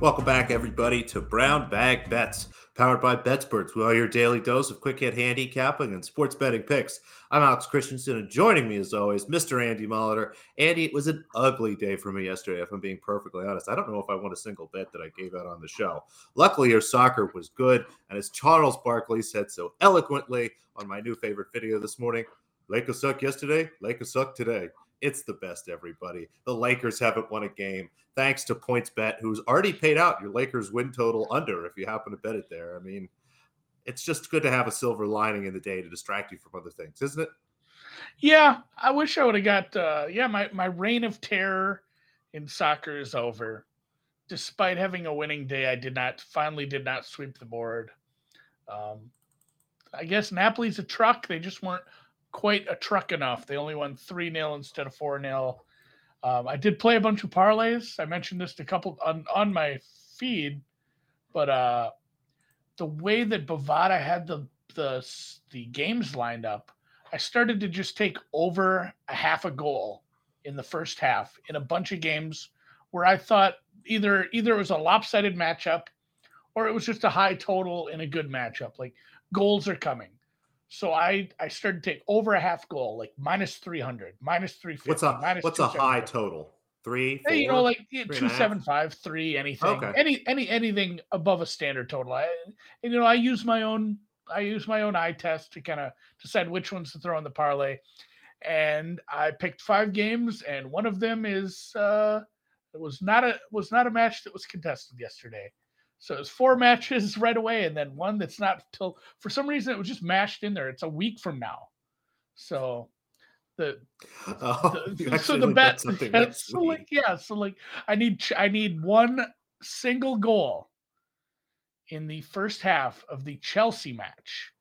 Welcome back, everybody, to Brown Bag Bets, powered by BetSports. We are your daily dose of quick hit handicapping and sports betting picks. I'm Alex Christensen, and joining me, as always, Mr. Andy Molitor. Andy, it was an ugly day for me yesterday, if I'm being perfectly honest. I don't know if I won a single bet that I gave out on the show. Luckily, your soccer was good, and as Charles Barkley said so eloquently on my new favorite video this morning, Lakers suck yesterday, Lakers suck today. It's the best, everybody. The Lakers haven't won a game. Thanks to PointsBet, who's already paid out your Lakers win total under if you happen to bet it there. I mean, it's just good to have a silver lining in the day to distract you from other things, isn't it? Yeah, I wish I would have got my reign of terror in soccer is over. Despite having a winning day, I did not sweep the board. I guess Napoli's a truck. They just weren't quite a truck enough. They only won 3-0 instead of 4-0. I did play a bunch of parlays. I mentioned this to a couple on my feed, but the way that Bovada had the games lined up, I started to just take over a half a goal in the first half in a bunch of games where I thought either it was a lopsided matchup or it was just a high total in a good matchup. Like, goals are coming. So I started to take over a half goal, like minus 300, minus 350. What's a high total? 3, 4, you know, like 275, 3, anything. Okay. Anything above a standard total. I use my own eye test to kind of decide which ones to throw in the parlay. And I picked 5 games, and one of them is it was not a match that was contested yesterday. So it was 4 matches right away, and then one that's not till for some reason it was just mashed in there. It's a week from now, so the bet. I need one single goal in the first half of the Chelsea match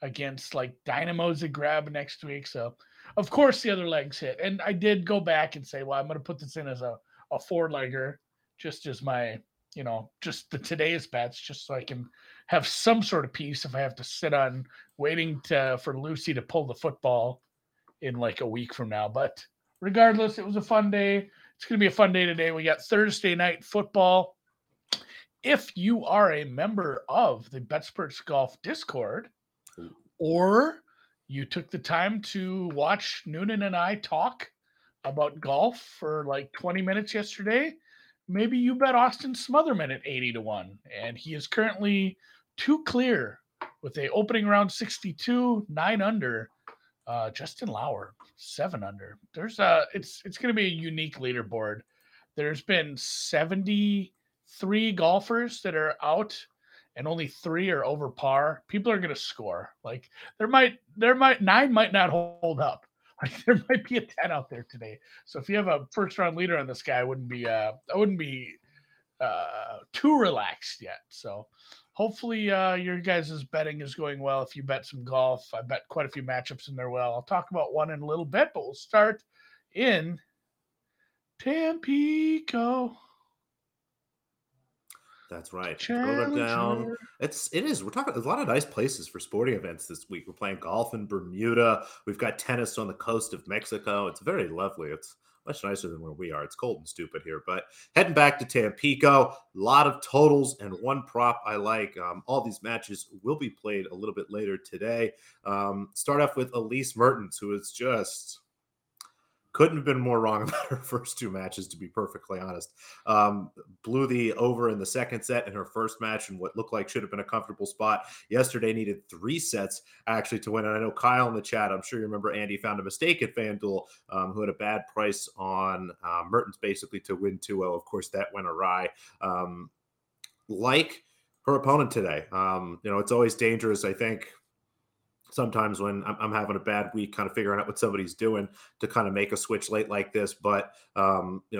against Dynamo Zagreb next week. So of course the other legs hit, and I did go back and say, well, I'm going to put this in as a 4-legger, just as my. You know, just the today's bets, just so I can have some sort of peace if I have to sit on waiting for Lucy to pull the football in a week from now. But regardless, it was a fun day. It's going to be a fun day today. We got Thursday night football. If you are a member of the BetSports Golf Discord, or you took the time to watch Noonan and I talk about golf for 20 minutes yesterday, maybe you bet Austin Smotherman at 80-1, and he is currently 2 clear with a opening round 62, 9 under. Justin Lauer 7 under. There's it's going to be a unique leaderboard. There's been 73 golfers that are out, and only 3 are over par. People are going to score. There might 9 might not hold up. There might be a 10 out there today. So if you have a first-round leader on this guy, I wouldn't be too relaxed yet. So hopefully your guys' betting is going well. If you bet some golf, I bet quite a few matchups in there well. I'll talk about one in a little bit, but we'll start in Tampico. That's right. Go down. It is. We're talking a lot of nice places for sporting events this week. We're playing golf in Bermuda. We've got tennis on the coast of Mexico. It's very lovely. It's much nicer than where we are. It's cold and stupid here, but heading back to Tampico, a lot of totals and one prop I like. All these matches will be played a little bit later today. Start off with Elise Mertens, who is just... couldn't have been more wrong about her first 2 matches, to be perfectly honest. Blew the over in the second set in her first match in what looked like should have been a comfortable spot. Yesterday needed 3 sets actually to win. And I know Kyle in the chat, I'm sure you remember, Andy, found a mistake at FanDuel, who had a bad price on Mertens basically to win 2-0. Of course, that went awry. Like her opponent today. It's always dangerous, I think, sometimes when I'm having a bad week, kind of figuring out what somebody's doing to kind of make a switch late like this. But,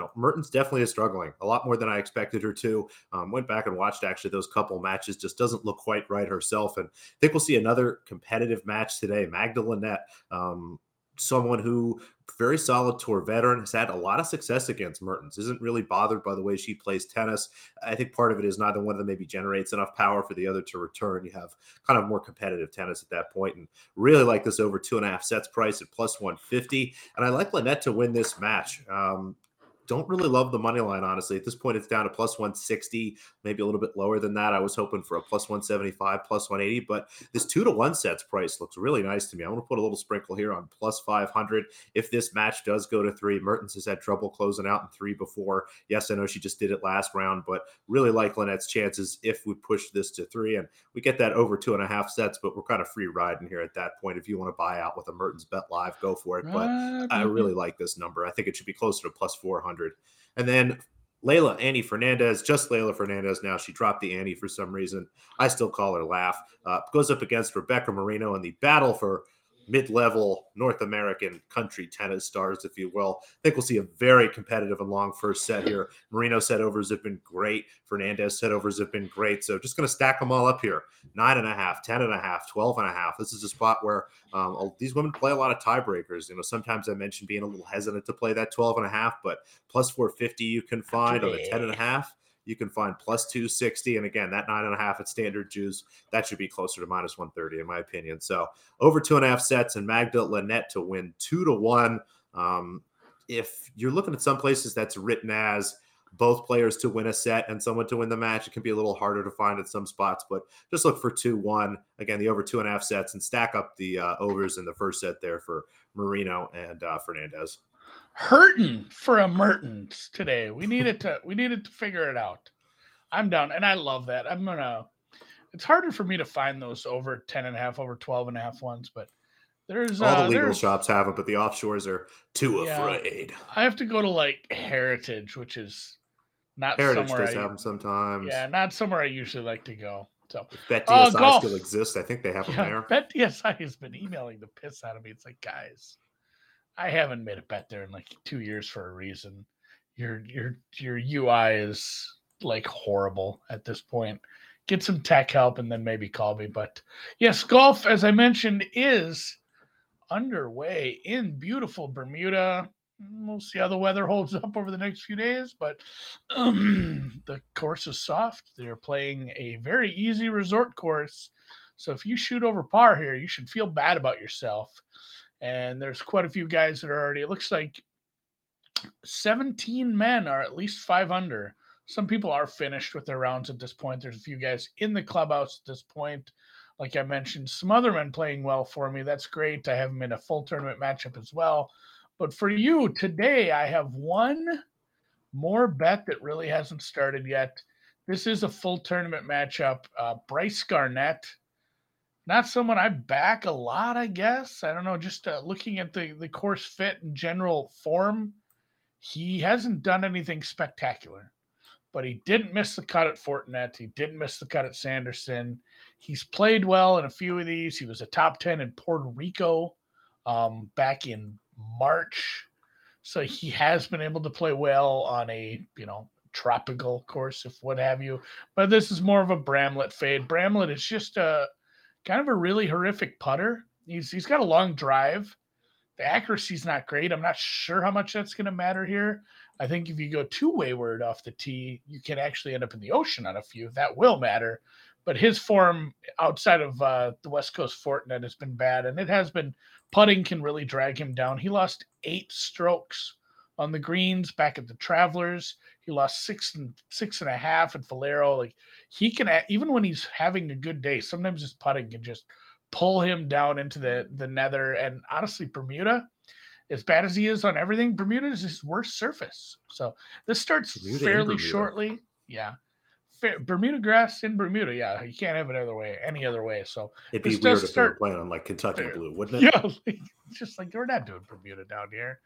Mertens definitely is struggling a lot more than I expected her to. Went back and watched actually those couple matches, just doesn't look quite right herself. And I think we'll see another competitive match today. Magda Linette, someone who very solid tour veteran, has had a lot of success against Mertens, isn't really bothered by the way she plays tennis. I think part of it is neither one of them maybe generates enough power for the other to return. You have kind of more competitive tennis at that point, and really like this over 2.5 sets price at plus 150. And I like Linette to win this match. Don't really love the money line, honestly. At this point, it's down to plus 160, maybe a little bit lower than that. I was hoping for a plus 175, plus 180, but this 2-to-1 sets price looks really nice to me. I want to put a little sprinkle here on plus 500. If this match does go to 3, Mertens has had trouble closing out in 3 before. Yes, I know she just did it last round, but really like Linette's chances if we push this to 3, and we get that over 2.5 sets, but we're kind of free riding here at that point. If you want to buy out with a Mertens bet live, go for it. But I really like this number. I think it should be closer to plus 400. And then Leylah Fernandez now. She dropped the ante for some reason. I still call her Laugh. Goes up against Rebecca Marino in the battle for mid-level North American country tennis stars, if you will. I think we'll see a very competitive and long first set here. Marino set overs have been great. Fernandez set overs have been great. So just going to stack them all up here. 9.5, 10.5, 12.5. This is a spot where these women play a lot of tiebreakers. You know, sometimes I mentioned being a little hesitant to play that 12.5, but plus 450 you can find on a 10.5. You can find plus 260. And again, that 9.5 at standard juice, that should be closer to minus 130 in my opinion. So over 2.5 sets and Magda Linette to win 2-1. If you're looking at some places that's written as both players to win a set and someone to win the match, it can be a little harder to find at some spots, but just look for 2-1. Again, the over 2.5 sets and stack up the overs in the first set there for Marino and Fernandez. Hurting for a Mertens today. We needed to figure it out. I'm down, and I love that. It's harder for me to find those over 10.5, over 12.5 ones, but there's all the legal shops have them, but the offshores are too afraid. I have to go to like Heritage, which is not Heritage somewhere. Does have them sometimes. Yeah, not somewhere I usually like to go. So Bet DSI still exists. I think they have them there. Bet DSI has been emailing the piss out of me. It's like, guys, I haven't made a bet there in like 2 years for a reason. Your UI is like horrible at this point. Get some tech help and then maybe call me. But yes, golf, as I mentioned, is underway in beautiful Bermuda. We'll see how the weather holds up over the next few days, but the course is soft. They're playing a very easy resort course. So if you shoot over par here, you should feel bad about yourself. And there's quite a few guys that are already, it looks like 17 men are at least 5 under. Some people are finished with their rounds at this point. There's a few guys in the clubhouse at this point. Like I mentioned, Smotherman playing well for me. That's great. I have him in a full tournament matchup as well. But for you today, I have one more bet that really hasn't started yet. This is a full tournament matchup. Bryce Garnett. Not someone I back a lot, I guess. I don't know, just looking at the course fit and general form, he hasn't done anything spectacular. But he didn't miss the cut at Fournette. He didn't miss the cut at Sanderson. He's played well in a few of these. He was a top 10 in Puerto Rico back in March. So he has been able to play well on a, tropical course, if what have you. But this is more of a Bramlett fade. Bramlett is just a kind of a really horrific putter. He's got a long drive. The accuracy's not great. I'm not sure how much that's going to matter here. I think if you go too wayward off the tee, you can actually end up in the ocean on a few. That will matter. But his form outside of the West Coast Fortinet has been bad, and it has been. Putting can really drag him down. He lost 8 strokes on the greens back at the Travelers. He lost 6 and 6.5 at Valero. Like he can, even when he's having a good day, sometimes his putting can just pull him down into the nether. And honestly, Bermuda, as bad as he is on everything, Bermuda is his worst surface. So this starts fairly shortly. Yeah. Bermuda grass in Bermuda. Yeah. You can't have it any other way. So it'd be weird if they were playing on like Kentucky Blue, wouldn't it? Yeah. It's just like, we're not doing Bermuda down here.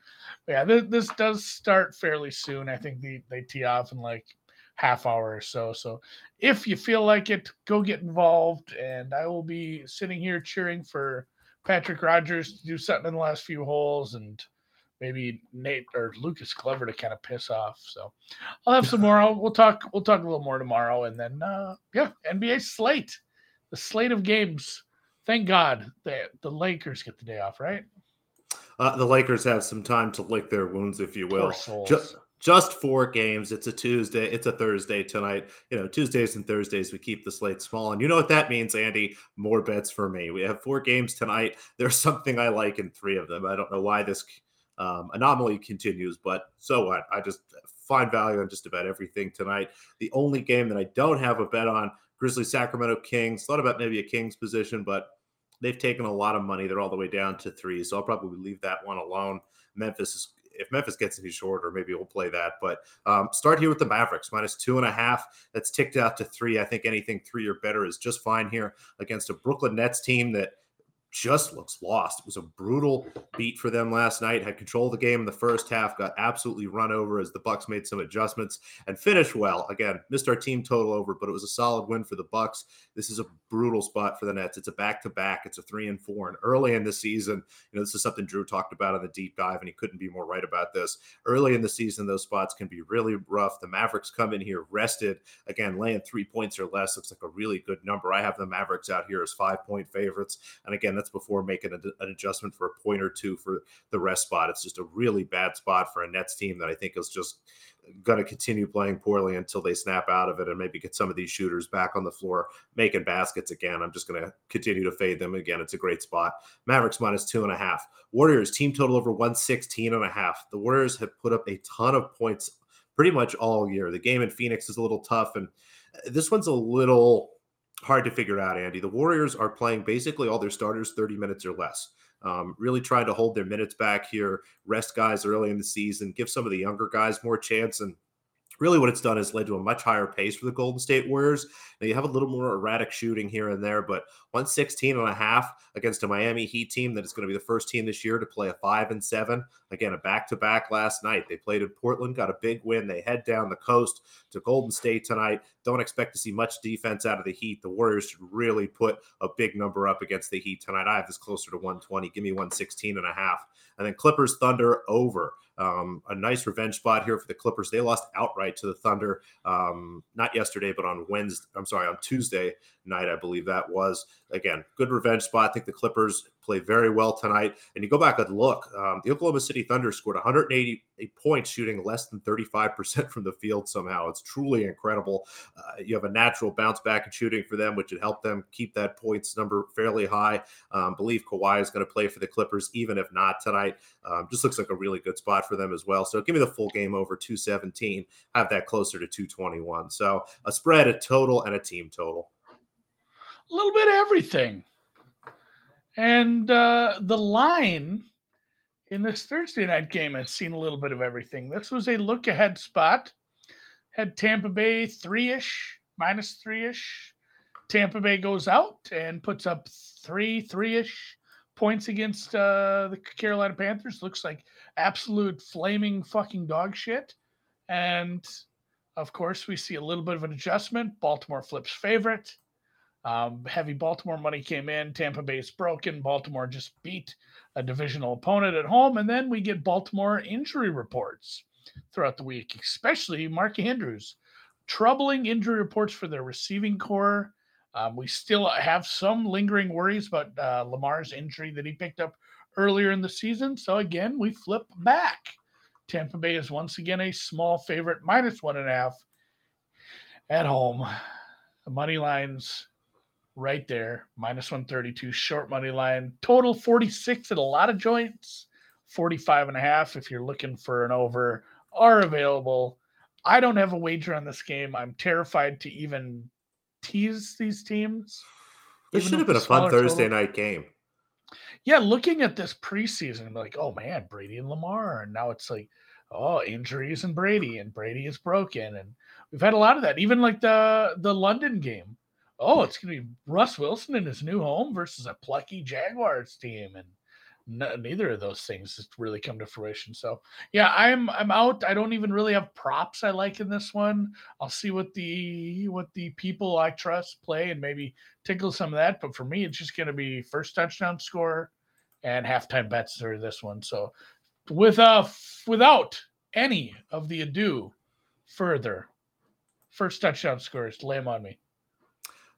But yeah. This does start fairly soon. I think they tee off in like half hour or so. So if you feel like it, go get involved. And I will be sitting here cheering for Patrick Rogers to do something in the last few holes and maybe Nate or Lucas Glover to kind of piss off. So I'll have some more. We'll talk a little more tomorrow. And then, NBA slate, the slate of games. Thank God the Lakers get the day off, right? The Lakers have some time to lick their wounds, if you will. Just 4 games. It's a Tuesday. It's a Thursday tonight. Tuesdays and Thursdays, we keep the slate small. And you know what that means, Andy? More bets for me. We have 4 games tonight. There's something I like in 3 of them. I don't know why this Anomaly continues, but so what? I just find value on just about everything tonight. The only game that I don't have a bet on, Grizzlies Sacramento Kings. Thought about maybe a Kings position, but they've taken a lot of money. They're all the way down to 3, so I'll probably leave that one alone. Memphis is, if Memphis gets any shorter, maybe we'll play that. But start here with the Mavericks, -2.5. That's ticked out to 3. I think anything 3 or better is just fine here against a Brooklyn Nets team that just looks lost. It was a brutal beat for them last night. Had control of the game in the first half, got absolutely run over as the Bucks made some adjustments and finished well. Again, missed our team total over, but it was a solid win for the Bucks. This is a brutal spot for the Nets. It's a back-to-back. It's a 3 and 4. And early in the season, this is something Drew talked about on the deep dive, and he couldn't be more right about this. Early in the season, those spots can be really rough. The Mavericks come in here rested. Again, laying 3 points or less looks like a really good number. I have the Mavericks out here as 5-point favorites. And again, that's before making an adjustment for a point or two for the rest spot. It's just a really bad spot for a Nets team that I think is just going to continue playing poorly until they snap out of it and maybe get some of these shooters back on the floor making baskets again. I'm just going to continue to fade them again. It's a great spot. Mavericks -2.5. Warriors team total over 116.5. The Warriors have put up a ton of points pretty much all year. The game in Phoenix is a little tough, and this one's a little hard to figure out, Andy. The Warriors are playing basically all their starters 30 minutes or less. Really trying to hold their minutes back here, rest guys early in the season, give some of the younger guys more chance. And really what it's done is led to a much higher pace for the Golden State Warriors. Now you have a little more erratic shooting here and there, but 116.5 against a Miami Heat team that is going to be the first team this year to play a 5 and 7. Again, a back-to-back last night. They played in Portland, got a big win. They head down the coast to Golden State tonight. Don't expect to see much defense out of the Heat. The Warriors should really put a big number up against the Heat tonight. I have this closer to 120. Give me 116.5. And then Clippers Thunder over. A nice revenge spot here for the Clippers. They lost outright to the Thunder, not yesterday, but on Tuesday night, I believe that was. Again, good revenge spot. I think the Clippers play very well tonight. And you go back and look, the Oklahoma City Thunder scored 188 points, shooting less than 35% from the field somehow. It's truly incredible. You have a natural bounce back in shooting for them, which would help them keep that points number fairly high. Believe Kawhi is going to play for the Clippers, even if not tonight. Just looks like a really good spot for them as well. So give me the full game over 217. Have that closer to 221. So a spread, a total, and a team total. A little bit of everything. And the line in this Thursday night game has seen a little bit of everything. This was a look-ahead spot. Had Tampa Bay -3-ish. Tampa Bay goes out and puts up 3-ish points against the Carolina Panthers. Looks like absolute flaming fucking dog shit. And, of course, we see a little bit of an adjustment. Baltimore flips favorite. Heavy Baltimore money came in. Tampa Bay's broken. Baltimore just beat a divisional opponent at home. And then we get Baltimore injury reports throughout the week, especially Mark Andrews. Troubling injury reports for their receiving core. We still have some lingering worries about Lamar's injury that he picked up earlier in the season. So, again, we flip back. Tampa Bay is once again a small favorite, -1.5 at home. The money line's right there, -132, short money line, total 46 at a lot of joints, 45.5 if you're looking for an over, are available. I don't have a wager on this game. I'm terrified to even tease these teams. This should have been a fun Thursday night game. Yeah, looking at this preseason, I'm like, oh man, Brady and Lamar. And now it's like, oh, injuries and Brady is broken. And we've had a lot of that, even like the London game. Oh, it's going to be Russ Wilson in his new home versus a plucky Jaguars team, and neither of those things has really come to fruition. So, yeah, I'm out. I don't even really have props I like in this one. I'll see what the people I trust play and maybe tickle some of that. But for me, it's just going to be first touchdown score and halftime bets through this one. So, without any of the ado further, first touchdown scores, lay them on me.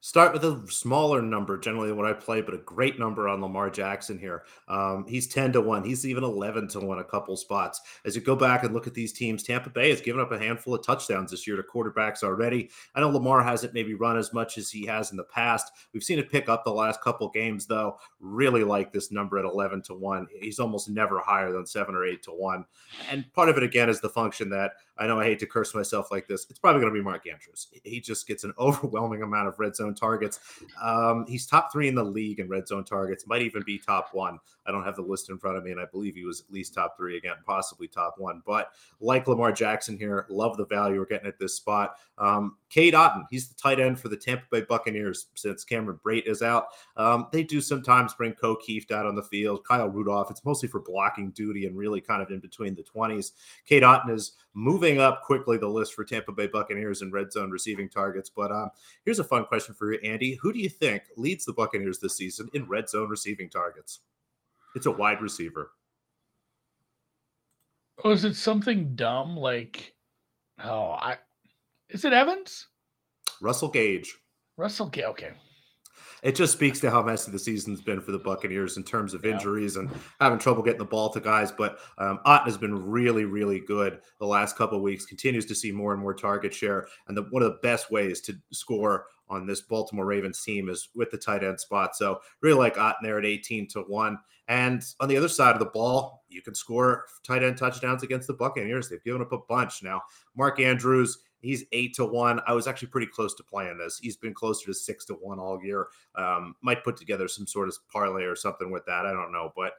Start with a smaller number, generally what I play, but a great number on Lamar Jackson here. He's 10-1. He's even 11-1 a couple spots. As you go back and look at these teams, Tampa Bay has given up a handful of touchdowns this year to quarterbacks already. I know Lamar hasn't maybe run as much as he has in the past. We've seen it pick up the last couple games, though. Really like this number at 11-1. He's almost never higher than 7 or 8-1. And part of it, again, is the function that I know I hate to curse myself like this. It's probably going to be Mark Andrews. He just gets an overwhelming amount of red zone targets. He's top 3 in the league in red zone targets, might even be top 1. I don't have the list in front of me, and I believe he was at least top 3 again, possibly top 1. But like Lamar Jackson here, love the value we're getting at this spot. Kade Otton, he's the tight end for the Tampa Bay Buccaneers since Cameron Brate is out. They do sometimes bring Ko Kieft out on the field, Kyle Rudolph. It's mostly for blocking duty and really kind of in between the 20s. Kade Otton is moving up quickly the list for Tampa Bay Buccaneers in red zone receiving targets. But here's a fun question for you, Andy. Who do you think leads the Buccaneers this season in red zone receiving targets? It's a wide receiver. Oh, is it something dumb? Like, is it Evans? Russell Gage. Okay. It just speaks to how messy the season's been for the Buccaneers in terms of injuries and having trouble getting the ball to guys. But Otton has been really, really good the last couple of weeks, continues to see more and more target share. And one of the best ways to score on this Baltimore Ravens team is with the tight end spot. So really like Otton there at 18-1. And on the other side of the ball, you can score tight end touchdowns against the Buccaneers. They've given up a bunch now. Mark Andrews, he's 8-1. I was actually pretty close to playing this. He's been closer to 6-1 all year. Might put together some sort of parlay or something with that. I don't know, but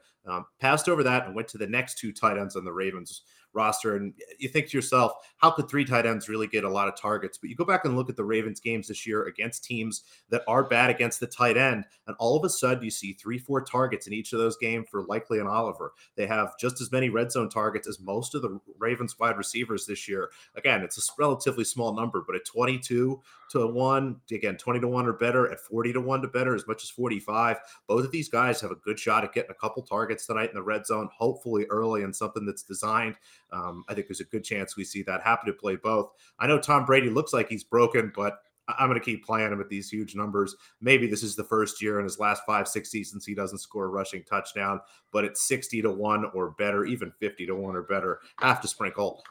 passed over that and went to the next two tight ends on the Ravens roster. And you think to yourself, how could three tight ends really get a lot of targets? But you go back and look at the Ravens games this year against teams that are bad against the tight end, and all of a sudden you see 3-4 targets in each of those games for Likely and Oliver. They have just as many red zone targets as most of the Ravens wide receivers this year. Again, it's a relatively small number, but at 22-1, again, 20-1 or better, at 40-1 to better, as much as 45, both of these guys have a good shot at getting a couple targets tonight in the red zone, hopefully early, and something that's designed. I think there's a good chance we see that happen to play both. I know Tom Brady looks like he's broken, but I'm going to keep playing him at these huge numbers. Maybe this is the first year in his last 5-6 seasons he doesn't score a rushing touchdown, but it's 60-1 or better, even 50-1 or better. Have to sprinkle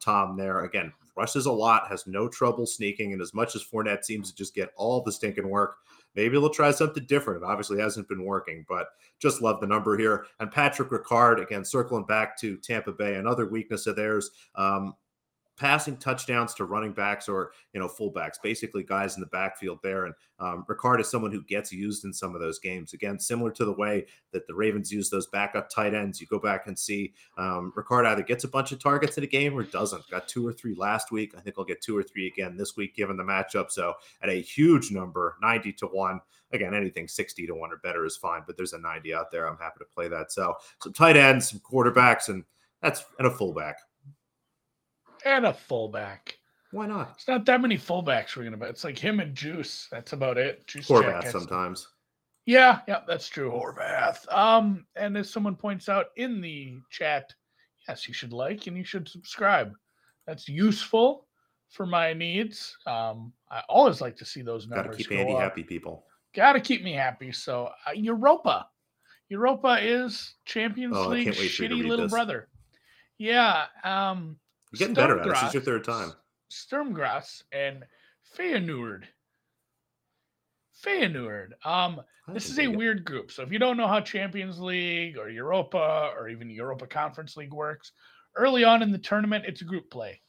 Tom there. Again, rushes a lot, has no trouble sneaking, and as much as Fournette seems to just get all the stinking work, maybe they'll try something different. It obviously hasn't been working, but just love the number here. And Patrick Ricard, again, circling back to Tampa Bay, another weakness of theirs, passing touchdowns to running backs or, fullbacks, basically guys in the backfield there. And Ricard is someone who gets used in some of those games. Again, similar to the way that the Ravens use those backup tight ends, you go back and see Ricard either gets a bunch of targets in a game or doesn't. Got 2 or 3 last week. I think I'll get 2 or 3 again this week, given the matchup. So at a huge number, 90-1. Again, anything 60-1 or better is fine, but there's a 90 out there. I'm happy to play that. So some tight ends, some quarterbacks, and a fullback. And a fullback. Why not? It's not that many fullbacks we're going to bet. It's like him and Juice. That's about it. Juice Horvath sometimes. Yeah, that's true. Horvath. And as someone points out in the chat, yes, you should like and you should subscribe. That's useful for my needs. I always like to see those numbers. Got to keep Andy happy, people. Got to keep me happy. So Europa is Champions League shitty little brother. Yeah. You're getting Sturm better at it. This is your third time. Sturm Graz and Feyenoord. This is a weird group. So if you don't know how Champions League or Europa or even Europa Conference League works, early on in the tournament, it's a group play.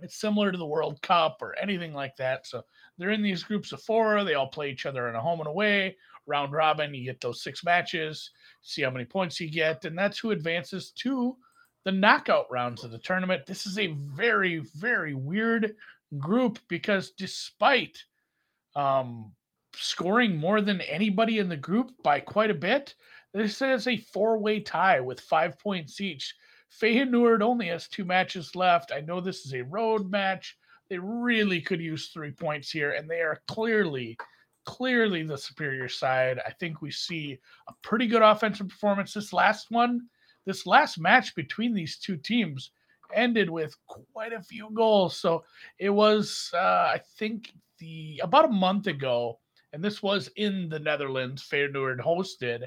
It's similar to the World Cup or anything like that. So they're in these groups of 4. They all play each other in a home and away. Round robin, you get those 6 matches, see how many points you get, and that's who advances to the knockout rounds of the tournament. This is a very, very weird group because despite scoring more than anybody in the group by quite a bit, this is a 4-way tie with 5 points each. Feyenoord only has 2 matches left. I know this is a road match. They really could use 3 points here, and they are clearly the superior side. I think we see a pretty good offensive performance. This last match between these two teams ended with quite a few goals. So it was, I think, about a month ago and this was in the Netherlands. Feyenoord hosted.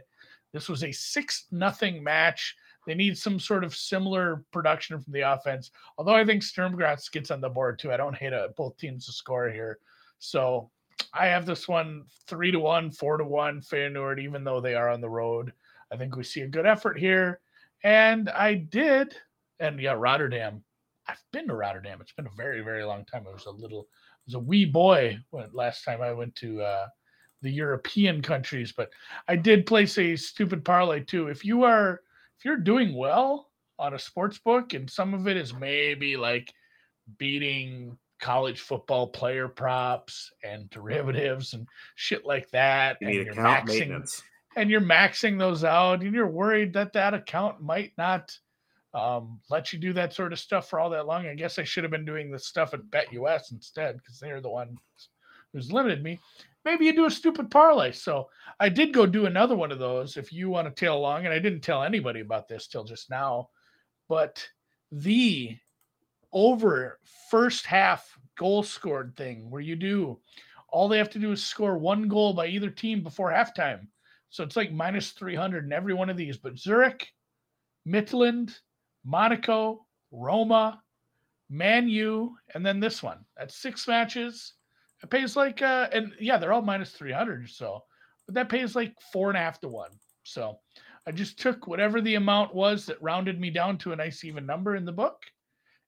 This was a 6-0 match. They need some sort of similar production from the offense. Although I think Sturm Graz gets on the board too. I don't hate both teams to score here. So I have this one 3-1, 4-1 Feyenoord, even though they are on the road. I think we see a good effort here. And I did. And yeah, Rotterdam. I've been to Rotterdam. It's been a very, very long time. I was a wee boy when last time I went to the European countries, but I did place a stupid parlay too. If you're doing well on a sports book, and some of it is maybe like beating college football player props and derivatives and shit like that, you're maxing those out, and you're worried that that account might not let you do that sort of stuff for all that long. I guess I should have been doing this stuff at BetUS instead, because they're the one who's limited me. Maybe you do a stupid parlay. So I did go do another one of those if you want to tail along. And I didn't tell anybody about this till just now. But the over first half goal scored thing, where you do all they have to do is score one goal by either team before halftime. So it's like minus 300 in every one of these. But Zurich, Midtjylland, Monaco, Roma, Man U, and then this one. That's 6 matches. It pays like, and yeah, they're all minus 300 or so, but that pays like 4.5 to 1. So I just took whatever the amount was that rounded me down to a nice even number in the book,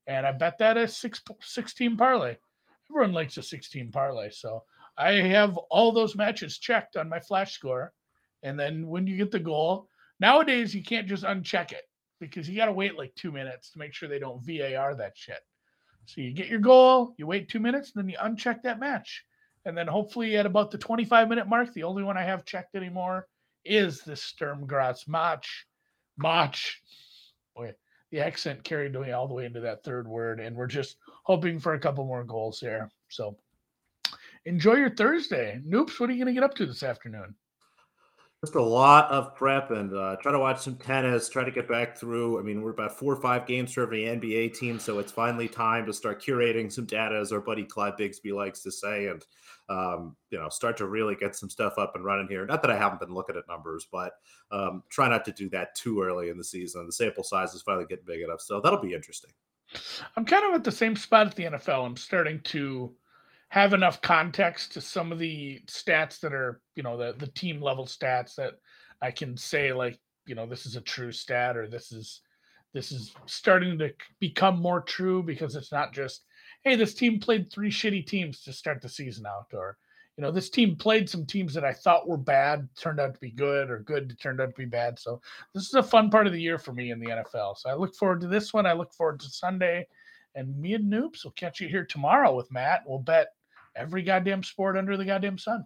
and I bet that a 16 parlay. Everyone likes a 16 parlay, so I have all those matches checked on my FlashScore, and then when you get the goal, nowadays you can't just uncheck it because you got to wait like 2 minutes to make sure they don't VAR that shit. So you get your goal, you wait 2 minutes, and then you uncheck that match. And then hopefully at about the 25-minute mark, the only one I have checked anymore is the Sturm Graz match. Boy, the accent carried me all the way into that third word, and we're just hoping for a couple more goals here. So enjoy your Thursday. Noops, what are you going to get up to this afternoon? Just a lot of prep and try to watch some tennis, try to get back through. I mean, we're about 4 or 5 games for every NBA team, so it's finally time to start curating some data, as our buddy Clyde Bigsby likes to say, and start to really get some stuff up and running here. Not that I haven't been looking at numbers, but try not to do that too early in the season. The sample size is finally getting big enough, so that'll be interesting. I'm kind of at the same spot at the NFL. I'm starting to have enough context to some of the stats that are, the team level stats that I can say, like, this is a true stat, or this is starting to become more true, because it's not just, hey, this team played 3 shitty teams to start the season out, or, this team played some teams that I thought were bad, turned out to be good, or good turned out to be bad. So this is a fun part of the year for me in the NFL. So I look forward to this one. I look forward to Sunday, and me and Noops will catch you here tomorrow with Matt. We'll bet every goddamn sport under the goddamn sun.